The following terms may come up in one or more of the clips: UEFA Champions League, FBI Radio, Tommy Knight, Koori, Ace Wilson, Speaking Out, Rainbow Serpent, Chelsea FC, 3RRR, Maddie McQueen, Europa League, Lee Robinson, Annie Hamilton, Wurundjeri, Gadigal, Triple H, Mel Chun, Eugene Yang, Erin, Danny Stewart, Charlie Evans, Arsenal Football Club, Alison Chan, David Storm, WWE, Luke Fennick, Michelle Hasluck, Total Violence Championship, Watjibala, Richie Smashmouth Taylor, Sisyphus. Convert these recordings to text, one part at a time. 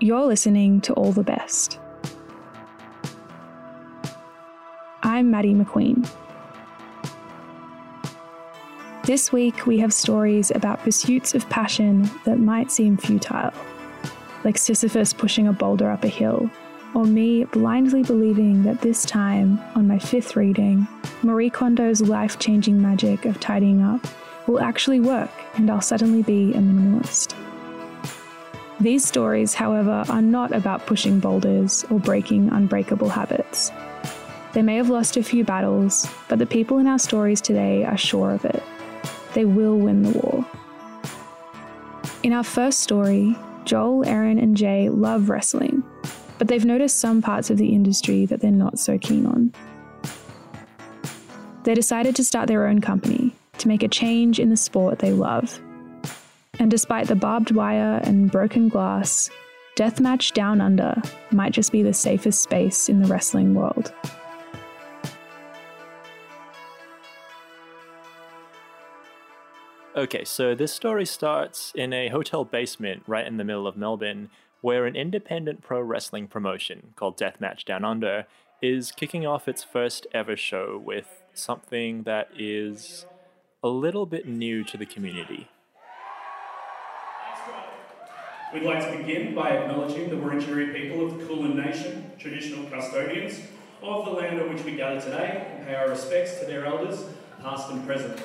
You're listening to All the Best. I'm Maddie McQueen. This week we have stories about pursuits of passion that might seem futile, like Sisyphus pushing a boulder up a hill, or me blindly believing that this time, on my fifth reading, Marie Kondo's life-changing magic of tidying up will actually work and I'll suddenly be a minimalist. These stories, however, are not about pushing boulders or breaking unbreakable habits. They may have lost a few battles, but the people in our stories today are sure of it. They will win the war. In our first story, Joel, Erin, and Jay love wrestling, but they've noticed some parts of the industry that they're not so keen on. They decided to start their own company, to make a change in the sport they love. And despite the barbed wire and broken glass, Deathmatch Down Under might just be the safest space in the wrestling world. Okay, so this story starts in a hotel basement right in the middle of Melbourne, where an independent pro wrestling promotion called Deathmatch Down Under is kicking off its first ever show with something that is a little bit new to the community. We'd like to begin by acknowledging the Wurundjeri people of the Kulin Nation, traditional custodians of the land on which we gather today, and pay our respects to their elders, past and present.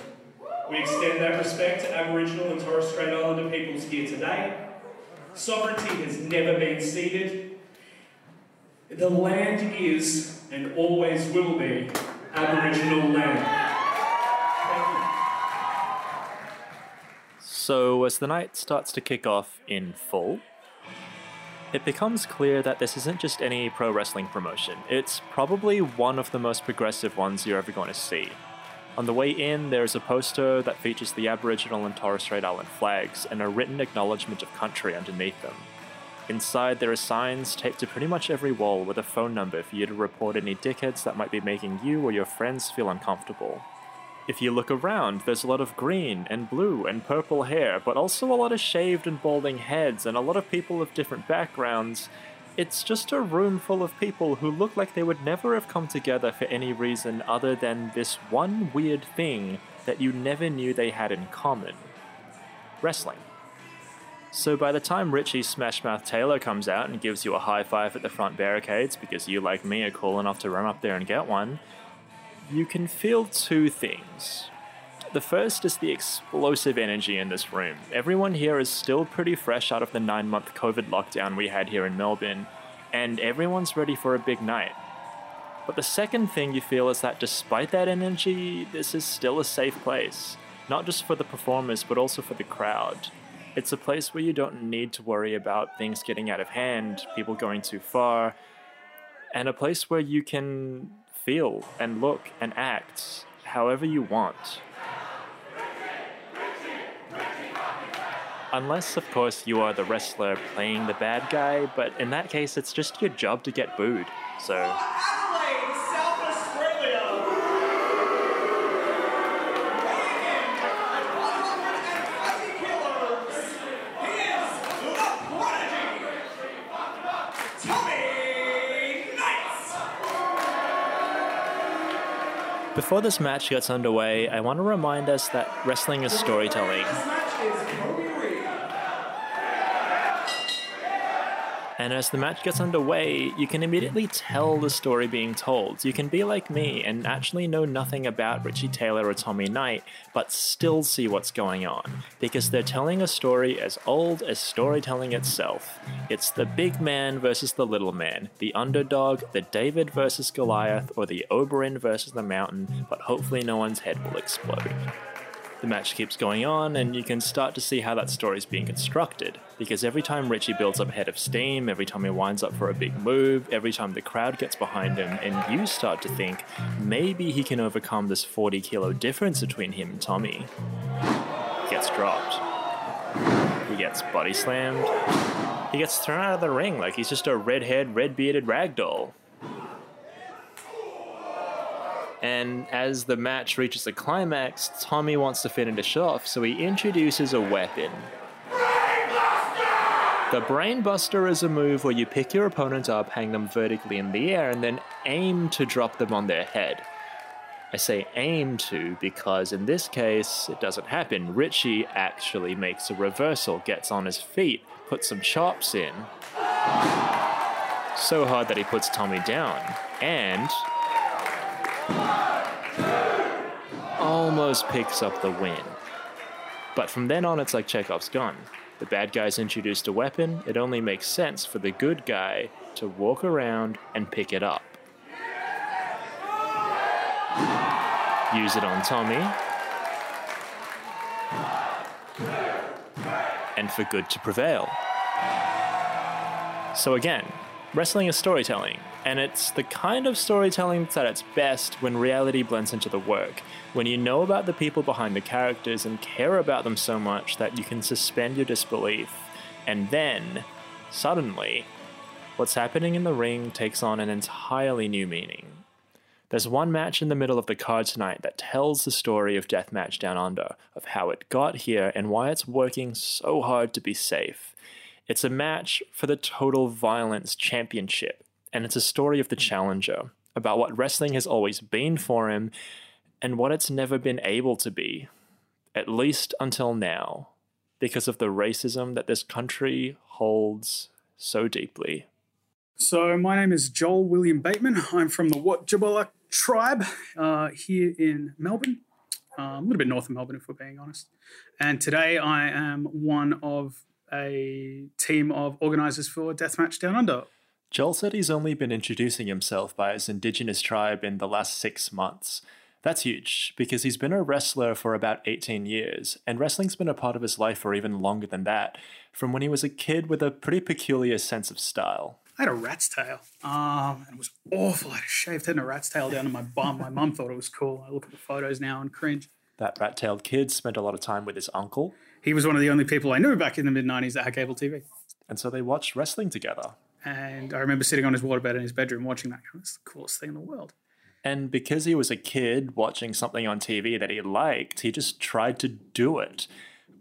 We extend that respect to Aboriginal and Torres Strait Islander peoples here today. Sovereignty has never been ceded. The land is, and always will be, Aboriginal land. So as the night starts to kick off in full, it becomes clear that this isn't just any pro wrestling promotion. It's probably one of the most progressive ones you're ever going to see. On the way in, there's a poster that features the Aboriginal and Torres Strait Island flags and a written acknowledgement of country underneath them. Inside, there are signs taped to pretty much every wall with a phone number for you to report any dickheads that might be making you or your friends feel uncomfortable. If you look around, there's a lot of green and blue and purple hair, but also a lot of shaved and balding heads and a lot of people of different backgrounds. It's just a room full of people who look like they would never have come together for any reason other than this one weird thing that you never knew they had in common. Wrestling. So by the time Richie Smashmouth Taylor comes out and gives you a high five at the front barricades because you, like me, are cool enough to run up there and get one, you can feel two things. The first is the explosive energy in this room. Everyone here is still pretty fresh out of the 9-month COVID lockdown we had here in Melbourne, and everyone's ready for a big night. But the second thing you feel is that despite that energy, this is still a safe place. Not just for the performers, but also for the crowd. It's a place where you don't need to worry about things getting out of hand, people going too far, and a place where you can feel and look and act however you want. Unless, of course, you are the wrestler playing the bad guy, but in that case, it's just your job to get booed, so... Adelaide, South Australia! Here's the prodigy, Tommy Knight! Before this match gets underway, I want to remind us that wrestling is storytelling. And as the match gets underway, you can immediately tell the story being told. You can be like me and actually know nothing about Richie Taylor or Tommy Knight, but still see what's going on, because they're telling a story as old as storytelling itself. It's the big man versus the little man, the underdog, the David versus Goliath, or the Oberyn versus the Mountain, but hopefully no one's head will explode. The match keeps going on, and you can start to see how that story's being constructed, because every time Richie builds up a head of steam, every time he winds up for a big move, every time the crowd gets behind him, and you start to think, maybe he can overcome this 40-kilo difference between him and Tommy. He gets dropped. He gets body slammed. He gets thrown out of the ring like he's just a red-haired, red-bearded ragdoll. And as the match reaches a climax, Tommy wants to finish it off, so he introduces a weapon. The Brainbuster is a move where you pick your opponent up, hang them vertically in the air, and then aim to drop them on their head. I say aim to because in this case, it doesn't happen. Richie actually makes a reversal, gets on his feet, puts some chops in. So hard that he puts Tommy down. And almost picks up the win. But from then on, it's like Chekhov's gun. The bad guy's introduced a weapon, it only makes sense for the good guy to walk around and pick it up. Use it on Tommy. And for good to prevail. So again, wrestling is storytelling, and it's the kind of storytelling that's at its best when reality blends into the work, when you know about the people behind the characters and care about them so much that you can suspend your disbelief, and then, suddenly, what's happening in the ring takes on an entirely new meaning. There's one match in the middle of the card tonight that tells the story of Deathmatch Down Under, of how it got here and why it's working so hard to be safe. It's a match for the Total Violence Championship, and it's a story of the challenger, about what wrestling has always been for him and what it's never been able to be, at least until now, because of the racism that this country holds so deeply. So my name is Joel William Bateman. I'm from the Watjibala tribe here in Melbourne, a little bit north of Melbourne if we're being honest. And today I am one of a team of organisers for Deathmatch Down Under. Joel said he's only been introducing himself by his Indigenous tribe in the last 6 months. That's huge because he's been a wrestler for about 18 years, and wrestling's been a part of his life for even longer than that, from when he was a kid with a pretty peculiar sense of style. I had a rat's tail. It was awful. I had a shaved head and a rat's tail down to my bum. My mum thought it was cool. I look at the photos now and cringe. That rat-tailed kid spent a lot of time with his uncle. He was one of the only people I knew back in the mid-90s that had cable TV. And so they watched wrestling together. And I remember sitting on his waterbed in his bedroom watching that. It was the coolest thing in the world. And because he was a kid watching something on TV that he liked, he just tried to do it,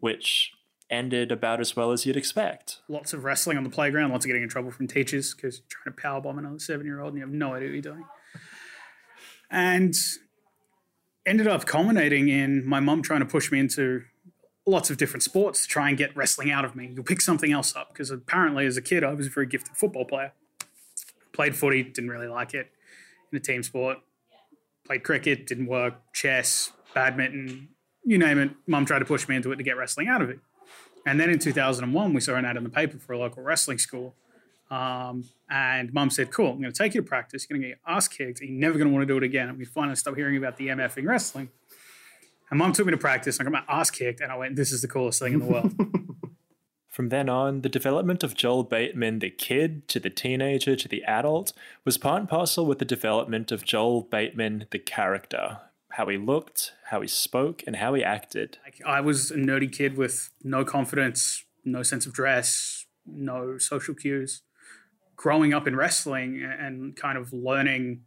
which ended about as well as you'd expect. Lots of wrestling on the playground, lots of getting in trouble from teachers because you're trying to powerbomb another 7-year-old and you have no idea what you're doing. And ended up culminating in my mum trying to push me into lots of different sports to try and get wrestling out of me. You'll pick something else up because apparently as a kid I was a very gifted football player. Played footy, didn't really like it, in a team sport. Played cricket, didn't work, chess, badminton, you name it. Mum tried to push me into it to get wrestling out of it. And then in 2001, we saw an ad in the paper for a local wrestling school. And Mum said, cool, I'm going to take you to practice. You're going to get your ass kicked. You're never going to want to do it again. And we finally stopped hearing about the MF in wrestling. And Mum took me to practice. And I got my ass kicked. And I went, this is the coolest thing in the world. From then on, the development of Joel Bateman, the kid, to the teenager, to the adult, was part and parcel with the development of Joel Bateman, the character. How he looked, how he spoke, and how he acted. I was a nerdy kid with no confidence, no sense of dress, no social cues. Growing up in wrestling and kind of learning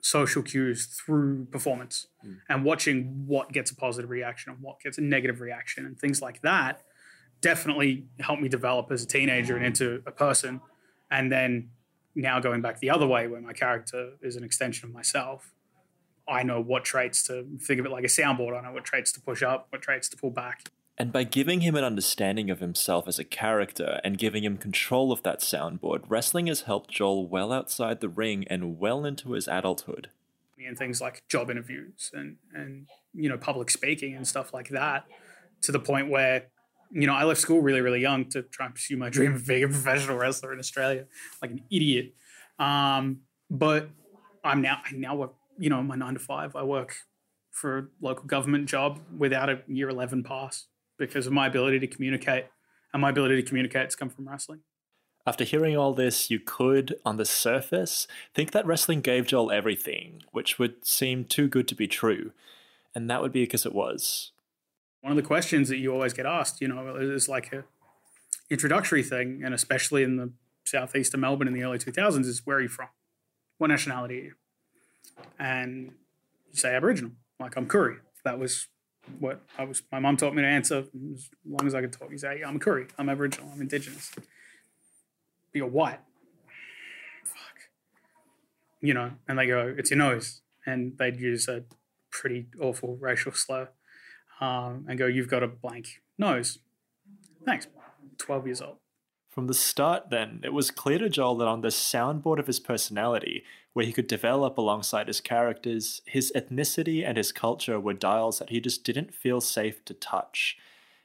social cues through performance and watching what gets a positive reaction and what gets a negative reaction and things like that definitely helped me develop as a teenager and into a person. And then now going back the other way where my character is an extension of myself. I know what traits to, think of it like a soundboard, I know what traits to push up, what traits to pull back. And by giving him an understanding of himself as a character and giving him control of that soundboard, wrestling has helped Joel well outside the ring and well into his adulthood. And things like job interviews and you know, public speaking and stuff like that, to the point where, you know, I left school really, really young to try and pursue my dream of being a professional wrestler in Australia, like an idiot. But I now work, you know, my 9 to 5, I work for a local government job without a year 11 pass because of my ability to communicate. And my ability to communicate has come from wrestling. After hearing all this, you could, on the surface, think that wrestling gave Joel everything, which would seem too good to be true. And that would be because it was. One of the questions that you always get asked, you know, is like a introductory thing, and especially in the southeast of Melbourne in the early 2000s, is where are you from? What nationality are you? And you say Aboriginal, like I'm Koori. That was what I was, my mom taught me to answer as long as I could talk. You say, I'm a Koori, I'm Aboriginal, I'm Indigenous. You go, what? Fuck. You know, and they go, it's your nose. And they'd use a pretty awful racial slur and go, you've got a blank nose. Thanks. 12 years old. From the start then, it was clear to Joel that on the soundboard of his personality, where he could develop alongside his characters, his ethnicity and his culture were dials that he just didn't feel safe to touch.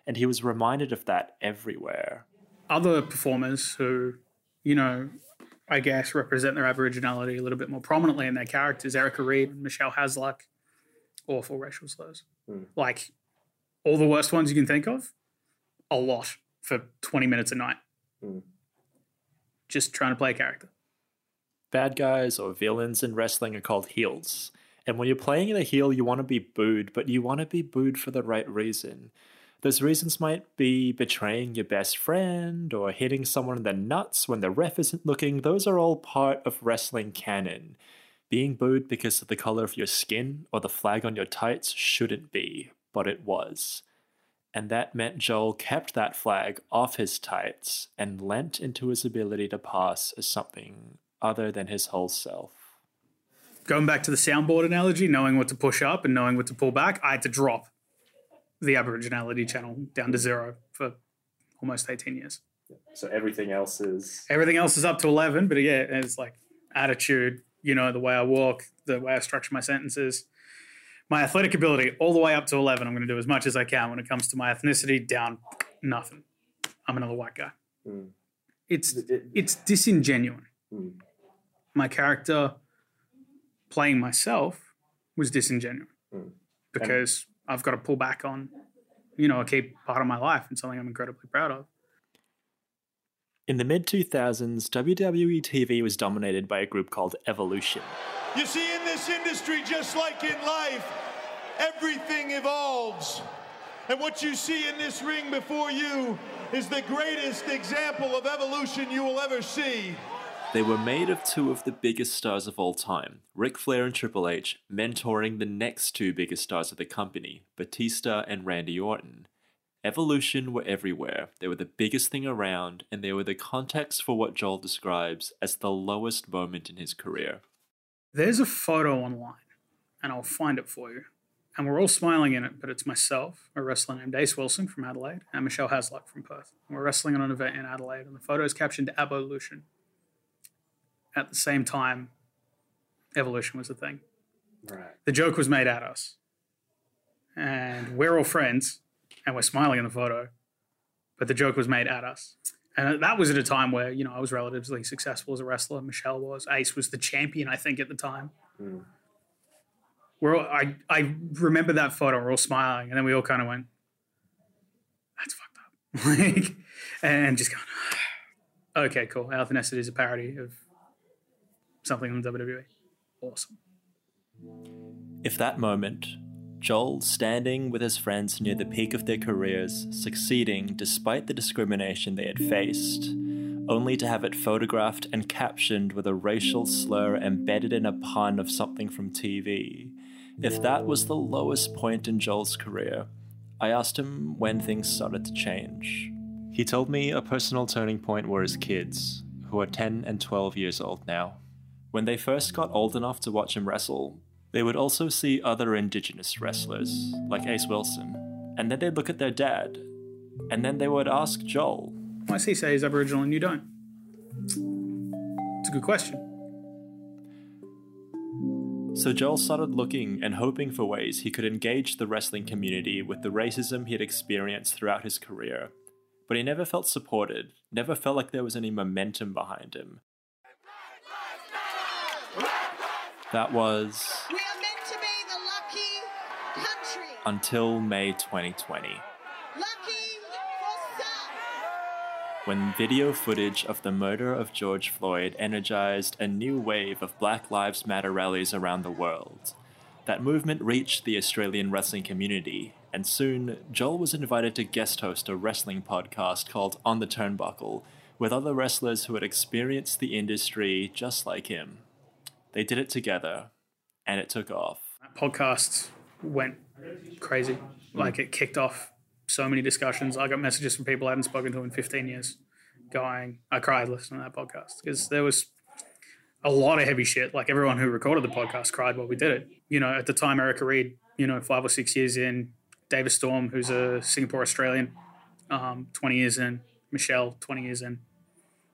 And he was reminded of that everywhere. Other performers who, you know, I guess represent their Aboriginality a little bit more prominently in their characters, Erica Reed and Michelle Hasluck, awful racial slurs. Mm. Like, all the worst ones you can think of, a lot for 20 minutes a night. Just trying to play a character. Bad guys or villains in wrestling are called heels. And when you're playing in a heel, you want to be booed, but you want to be booed for the right reason. Those reasons might be betraying your best friend or hitting someone in the nuts when the ref isn't looking. Those are all part of wrestling canon. Being booed because of the color of your skin or the flag on your tights shouldn't be, but it was. And that meant Joel kept that flag off his tights and lent into his ability to pass as something other than his whole self. Going back to the soundboard analogy, knowing what to push up and knowing what to pull back, I had to drop the Aboriginality channel down to 0 for almost 18 years. So everything else is up to 11, but yeah, it's like attitude, you know, the way I walk, the way I structure my sentences. My athletic ability, all the way up to 11, I'm going to do as much as I can. When it comes to my ethnicity, down, nothing. I'm another white guy. Mm. It's disingenuous. Mm. My character playing myself was disingenuous because I've got to pull back on, you know, a key part of my life and something I'm incredibly proud of. In the mid-2000s, WWE TV was dominated by a group called Evolution. You see, in this industry, just like in life, everything evolves. And what you see in this ring before you is the greatest example of evolution you will ever see. They were made of two of the biggest stars of all time, Ric Flair and Triple H, mentoring the next two biggest stars of the company, Batista and Randy Orton. Evolution were everywhere, they were the biggest thing around, and they were the context for what Joel describes as the lowest moment in his career. There's a photo online, and I'll find it for you. And we're all smiling in it, but it's myself, a wrestler named Ace Wilson from Adelaide, and Michelle Hasluck from Perth. And we're wrestling on an event in Adelaide, and the photo is captioned Abolution. At the same time, Evolution was a thing. Right. The joke was made at us. And we're all friends, and we're smiling in the photo, but the joke was made at us. And that was at a time where, you know, I was relatively successful as a wrestler. Michelle was. Ace was the champion, I think, at the time. Mm. I remember that photo. We're all smiling. And then we all kind of went, that's fucked up. Like, and just going, okay, cool. Our ethnicity is a parody of something on WWE. Awesome. If that moment... Joel, standing with his friends near the peak of their careers, succeeding despite the discrimination they had faced, only to have it photographed and captioned with a racial slur embedded in a pun of something from TV. If that was the lowest point in Joel's career, I asked him when things started to change. He told me a personal turning point were his kids, who are 10 and 12 years old now. When they first got old enough to watch him wrestle, they would also see other Indigenous wrestlers, like Ace Wilson, and then they'd look at their dad, and then they would ask Joel. Why does he say he's Aboriginal and you don't? It's a good question. So Joel started looking and hoping for ways he could engage the wrestling community with the racism he'd experienced throughout his career, but he never felt supported, never felt like there was any momentum behind him. That was... We are meant to be the lucky country. Until May 2020. Lucky for some. When video footage of the murder of George Floyd energized a new wave of Black Lives Matter rallies around the world. That movement reached the Australian wrestling community, and soon Joel was invited to guest host a wrestling podcast called On the Turnbuckle with other wrestlers who had experienced the industry just like him. They did it together, and it took off. That podcast went crazy. Like, it kicked off so many discussions. I got messages from people I hadn't spoken to in 15 years going, I cried listening to that podcast because there was a lot of heavy shit. Like, everyone who recorded the podcast cried while we did it. You know, at the time, Erica Reed, 5 or 6 years in, David Storm, who's a Singapore-Australian, 20 years in, Michelle, 20 years in,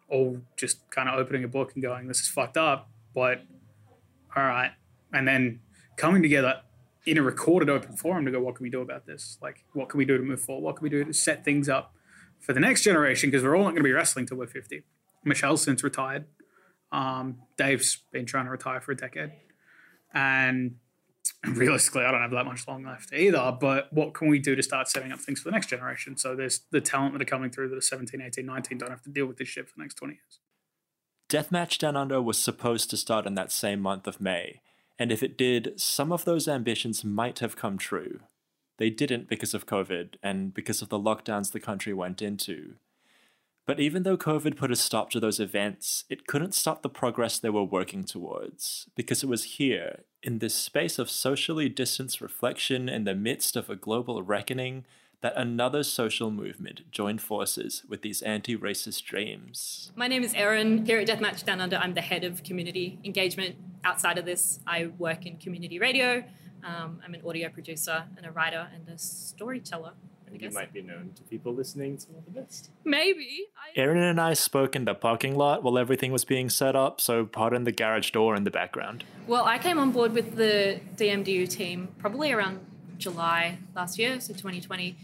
all just kind of opening a book and going, this is fucked up, but all right. And then coming together in a recorded open forum to go, what can we do about this? Like, what can we do to move forward? What can we do to set things up for the next generation? Because we're all not going to be wrestling till we're 50. Michelle's since retired. Dave's been trying to retire for a decade. And realistically, I don't have that much long left either, but what can we do to start setting up things for the next generation? So there's the talent that are coming through that are 17, 18, 19, don't have to deal with this shit for the next 20 years. Deathmatch Down Under was supposed to start in that same month of May, and if it did, some of those ambitions might have come true. They didn't because of COVID and because of the lockdowns the country went into. But even though COVID put a stop to those events, it couldn't stop the progress they were working towards, because it was here, in this space of socially distanced reflection in the midst of a global reckoning, that another social movement joined forces with these anti-racist dreams. My name is Erin. Here at Deathmatch Down Under, I'm the head of community engagement. Outside of this, I work in community radio. I'm an audio producer and a writer and a storyteller. You might be known to people listening to all the best. Maybe. Erin and I spoke in the parking lot while everything was being set up, so pardon the garage door in the background. Well, I came on board with the DMDU team probably around July last year, so 2020,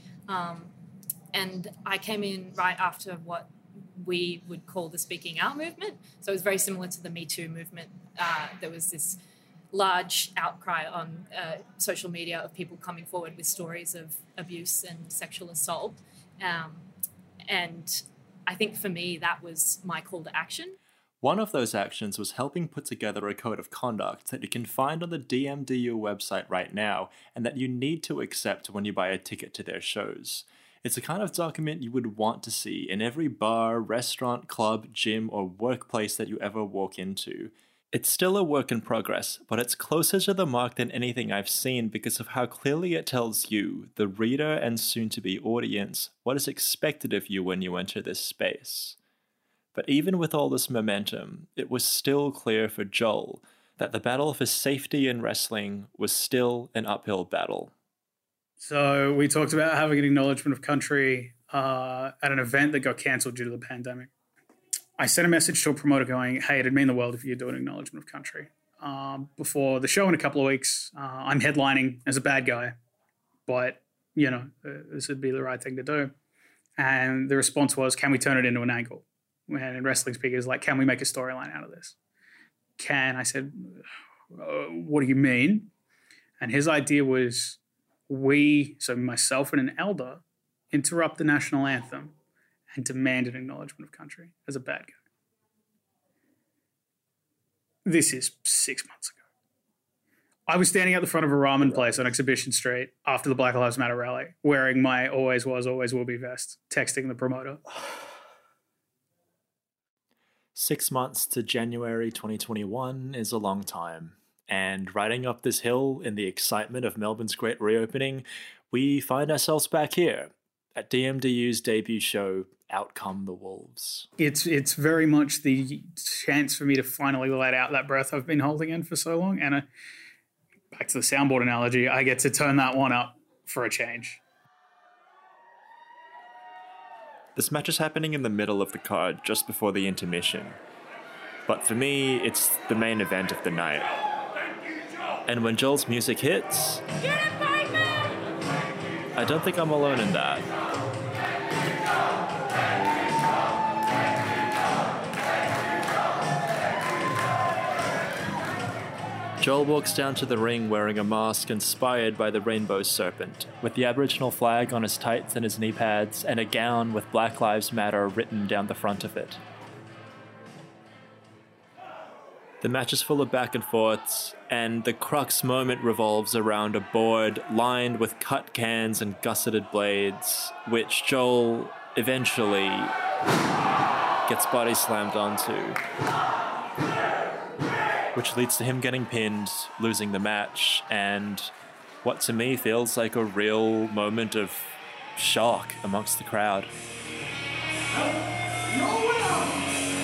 and I came in right after what we would call the Speaking Out movement. So it was very similar to the Me Too movement. There was this large outcry on social media of people coming forward with stories of abuse and sexual assault. And I think for me, that was my call to action. One of those actions was helping put together a code of conduct that you can find on the DMDU website right now and that you need to accept when you buy a ticket to their shows. It's the kind of document you would want to see in every bar, restaurant, club, gym, or workplace that you ever walk into. It's still a work in progress, but it's closer to the mark than anything I've seen because of how clearly it tells you, the reader and soon-to-be audience, what is expected of you when you enter this space. But even with all this momentum, it was still clear for Joel that the battle for safety in wrestling was still an uphill battle. So we talked about having an acknowledgement of country at an event that got cancelled due to the pandemic. I sent a message to a promoter going, hey, it'd mean the world if you do an acknowledgement of country. Before the show in a couple of weeks, I'm headlining as a bad guy, but, this would be the right thing to do. And the response was, can we turn it into an angle? And in wrestling speak, it's like, can we make a storyline out of this? I said, what do you mean? And his idea was so myself and an elder, interrupt the national anthem and demand an acknowledgement of country as a bad guy. This is 6 months ago. I was standing at the front of a ramen place on Exhibition Street after the Black Lives Matter rally, wearing my always was, always will be vest, texting the promoter. 6 months to January 2021 is a long time. And riding up this hill in the excitement of Melbourne's great reopening, we find ourselves back here at DMDU's debut show, Out Come the Wolves. It's very much the chance for me to finally let out that breath I've been holding in for so long. And back to the soundboard analogy, I get to turn that one up for a change. This match is happening in the middle of the card, just before the intermission. But for me, it's the main event of the night. And when Joel's music hits, I don't think I'm alone in that. Joel walks down to the ring wearing a mask inspired by the Rainbow Serpent, with the Aboriginal flag on his tights and his knee pads, and a gown with Black Lives Matter written down the front of it. The match is full of back and forths, and the crux moment revolves around a board lined with cut cans and gusseted blades, which Joel eventually gets body slammed onto, which leads to him getting pinned, losing the match, and what to me feels like a real moment of shock amongst the crowd. Your winner,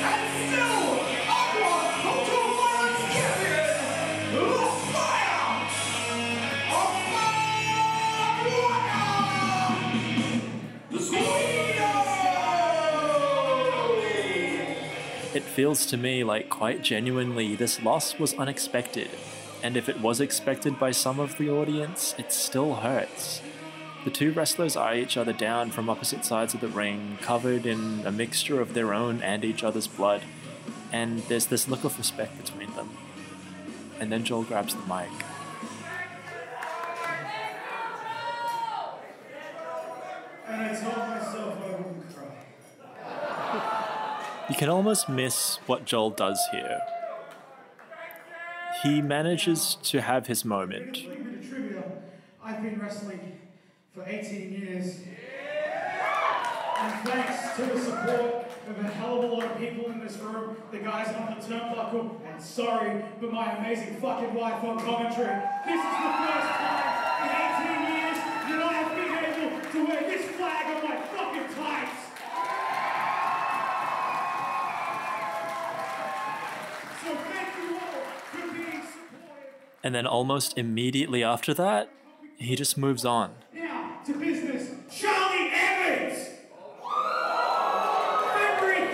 and still Upward Total Violence Champion, the Fire! It feels to me like, quite genuinely, this loss was unexpected, and if it was expected by some of the audience, it still hurts. The two wrestlers eye each other down from opposite sides of the ring, covered in a mixture of their own and each other's blood, and there's this look of respect between them. And then Joel grabs the mic. And I told myself I wouldn't cry. You can almost miss what Joel does here. He manages to have his moment. I've been wrestling for 18 years. And thanks to the support of a hell of a lot of people in this room, the guys on the turnbuckle, and sorry, but my amazing fucking wife on commentary, this is the first time in 18 years that I have been able to wear this flag on my fucking tights. So thank you all for being supportive. And then almost immediately after that, he just moves on. To business, Charlie Evans! February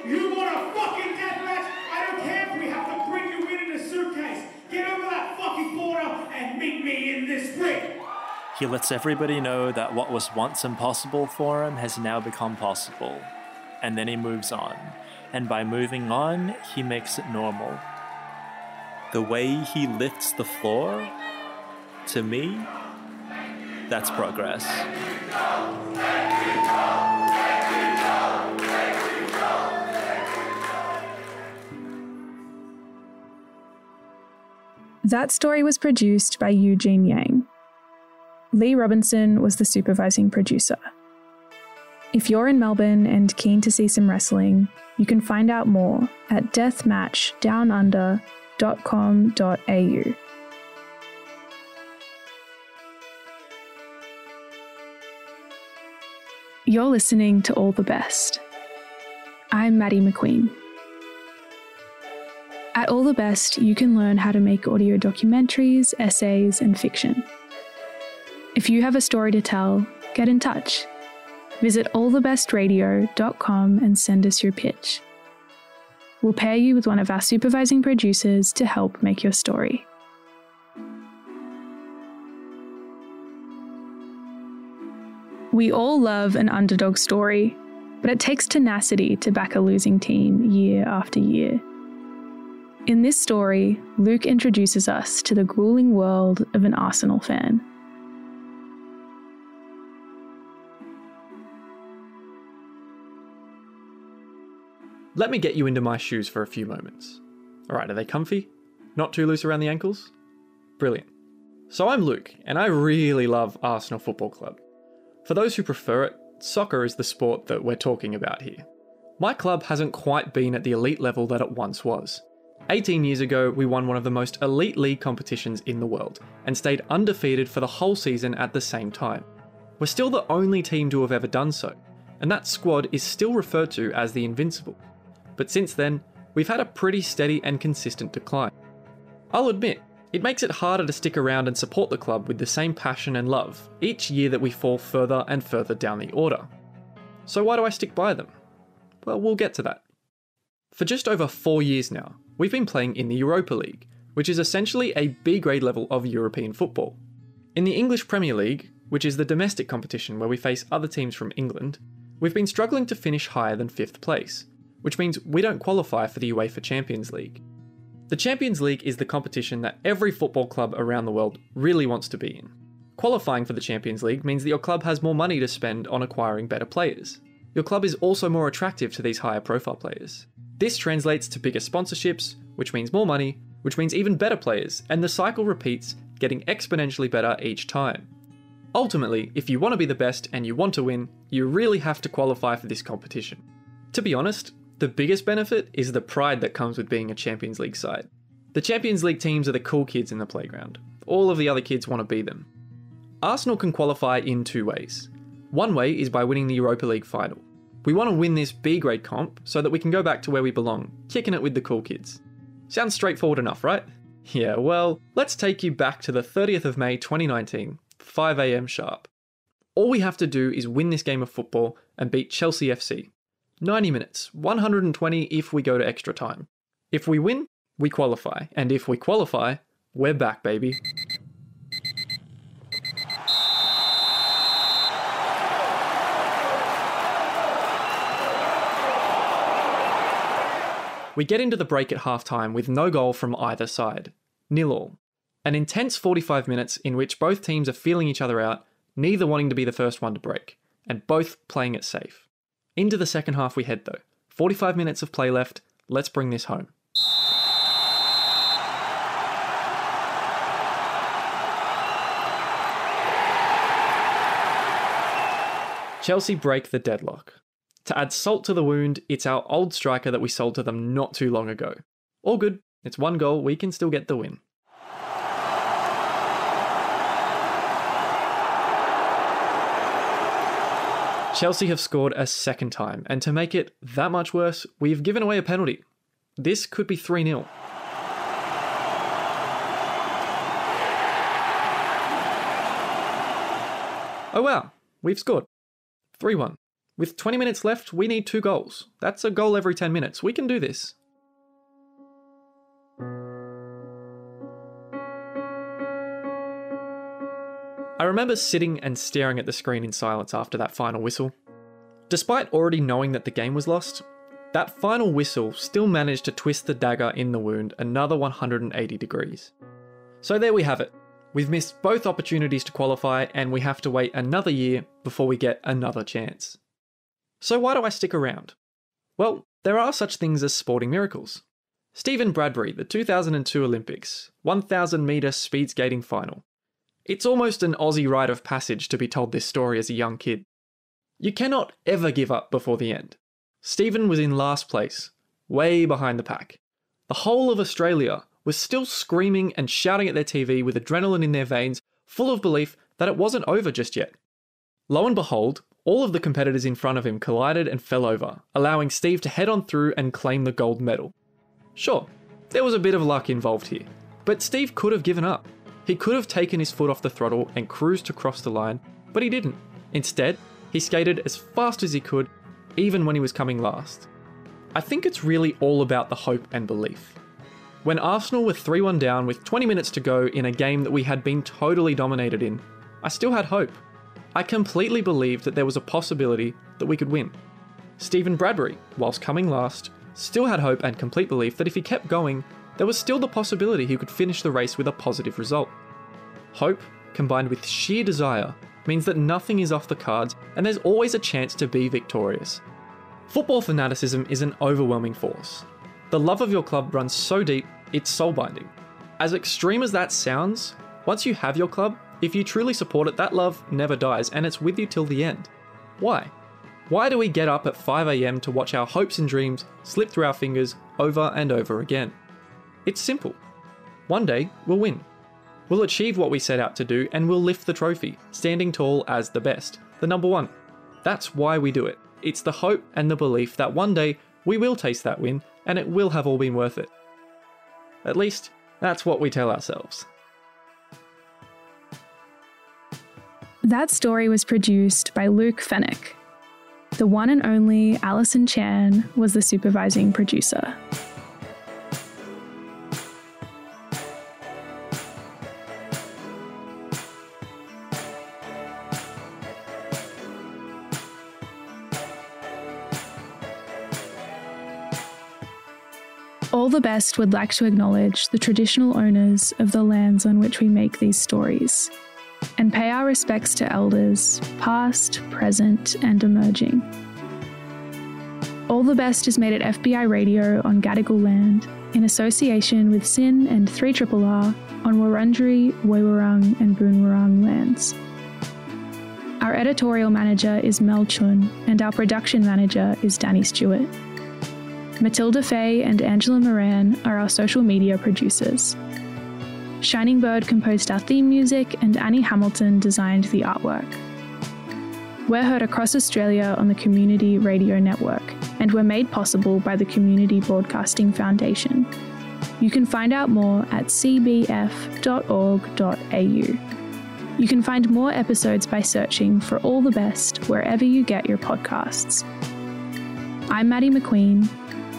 13, you want a fucking death match? I don't care if we have to bring you in a suitcase. Get over that fucking border and meet me in this ring. He lets everybody know that what was once impossible for him has now become possible. And then he moves on. And by moving on, he makes it normal. The way he lifts the floor, to me, that's progress. That story was produced by Eugene Yang. Lee Robinson was the supervising producer. If you're in Melbourne and keen to see some wrestling, you can find out more at deathmatchdownunder.com.au. You're listening to All the Best. I'm Maddie McQueen. At All the Best, you can learn how to make audio documentaries, essays, and fiction. If you have a story to tell, get in touch. Visit allthebestradio.com and send us your pitch. We'll pair you with one of our supervising producers to help make your story. We all love an underdog story, but it takes tenacity to back a losing team year after year. In this story, Luke introduces us to the grueling world of an Arsenal fan. Let me get you into my shoes for a few moments. All right, are they comfy? Not too loose around the ankles? Brilliant. So I'm Luke, and I really love Arsenal Football Club. For those who prefer it, soccer is the sport that we're talking about here. My club hasn't quite been at the elite level that it once was. 18 years ago, we won one of the most elite league competitions in the world, and stayed undefeated for the whole season at the same time. We're still the only team to have ever done so, and that squad is still referred to as the Invincible. But since then, we've had a pretty steady and consistent decline. I'll admit, it makes it harder to stick around and support the club with the same passion and love, each year that we fall further and further down the order. So why do I stick by them? Well, we'll get to that. For just over 4 years now, we've been playing in the Europa League, which is essentially a B-grade level of European football. In the English Premier League, which is the domestic competition where we face other teams from England, we've been struggling to finish higher than 5th place, which means we don't qualify for the UEFA Champions League. The Champions League is the competition that every football club around the world really wants to be in. Qualifying for the Champions League means that your club has more money to spend on acquiring better players. Your club is also more attractive to these higher profile players. This translates to bigger sponsorships, which means more money, which means even better players, and the cycle repeats, getting exponentially better each time. Ultimately, if you want to be the best and you want to win, you really have to qualify for this competition. To be honest, the biggest benefit is the pride that comes with being a Champions League side. The Champions League teams are the cool kids in the playground. all of the other kids want to be them. Arsenal can qualify in two ways. One way is by winning the Europa League final. We want to win this B-grade comp so that we can go back to where we belong, kicking it with the cool kids. Sounds straightforward enough, right? Yeah, well, let's take you back to the 30th of May 2019, 5 AM sharp. All we have to do is win this game of football and beat Chelsea FC. 90 minutes, 120 if we go to extra time. If we win, we qualify, and if we qualify, we're back, baby. We get into the break at halftime with no goal from either side. 0-0. An intense 45 minutes in which both teams are feeling each other out, neither wanting to be the first one to break, and both playing it safe. Into the second half we head though. 45 minutes of play left, let's bring this home. Chelsea break the deadlock. To add salt to the wound, it's our old striker that we sold to them not too long ago. All good, it's one goal, we can still get the win. Chelsea have scored a second time, and to make it that much worse, we've given away a penalty. This could be 3-0. Oh wow, we've scored. 3-1. With 20 minutes left, we need 2 goals. That's a goal every 10 minutes. We can do this. I remember sitting and staring at the screen in silence after that final whistle. Despite already knowing that the game was lost, that final whistle still managed to twist the dagger in the wound another 180 degrees. So there we have it. We've missed both opportunities to qualify, and we have to wait another year before we get another chance. So why do I stick around? Well, there are such things as sporting miracles. Stephen Bradbury, the 2002 Olympics, 1,000 metre speed skating final. It's almost an Aussie rite of passage to be told this story as a young kid. You cannot ever give up before the end. Stephen was in last place, way behind the pack. The whole of Australia was still screaming and shouting at their TV with adrenaline in their veins, full of belief that it wasn't over just yet. Lo and behold, all of the competitors in front of him collided and fell over, allowing Steve to head on through and claim the gold medal. Sure, there was a bit of luck involved here, but Steve could have given up. He could have taken his foot off the throttle and cruised to cross the line, but he didn't. Instead, he skated as fast as he could, even when he was coming last. I think it's really all about the hope and belief. When Arsenal were 3-1 down with 20 minutes to go in a game that we had been totally dominated in, I still had hope. I completely believed that there was a possibility that we could win. Stephen Bradbury, whilst coming last, still had hope and complete belief that if he kept going, there was still the possibility he could finish the race with a positive result. Hope, combined with sheer desire, means that nothing is off the cards and there's always a chance to be victorious. Football fanaticism is an overwhelming force. The love of your club runs so deep, it's soul-binding. As extreme as that sounds, once you have your club, if you truly support it, that love never dies and it's with you till the end. Why? Why do we get up at 5 AM to watch our hopes and dreams slip through our fingers over and over again? It's simple. One day, we'll win. We'll achieve what we set out to do and we'll lift the trophy, standing tall as the best, the #1. That's why we do it. It's the hope and the belief that one day we will taste that win, and it will have all been worth it. At least, that's what we tell ourselves. That story was produced by Luke Fennick. The one and only Alison Chan was the supervising producer. All the Best would like to acknowledge the traditional owners of the lands on which we make these stories and pay our respects to elders, past, present, and emerging. All the Best is made at FBI Radio on Gadigal land in association with Sin and 3RRR on Wurundjeri, Woiwurrung, and Boonwurrung lands. Our editorial manager is Mel Chun and our production manager is Danny Stewart. Matilda Fay and Angela Moran are our social media producers. Shining Bird composed our theme music, and Annie Hamilton designed the artwork. We're heard across Australia on the Community Radio Network, and we're made possible by the Community Broadcasting Foundation. You can find out more at cbf.org.au. You can find more episodes by searching for All the Best wherever you get your podcasts. I'm Maddie McQueen.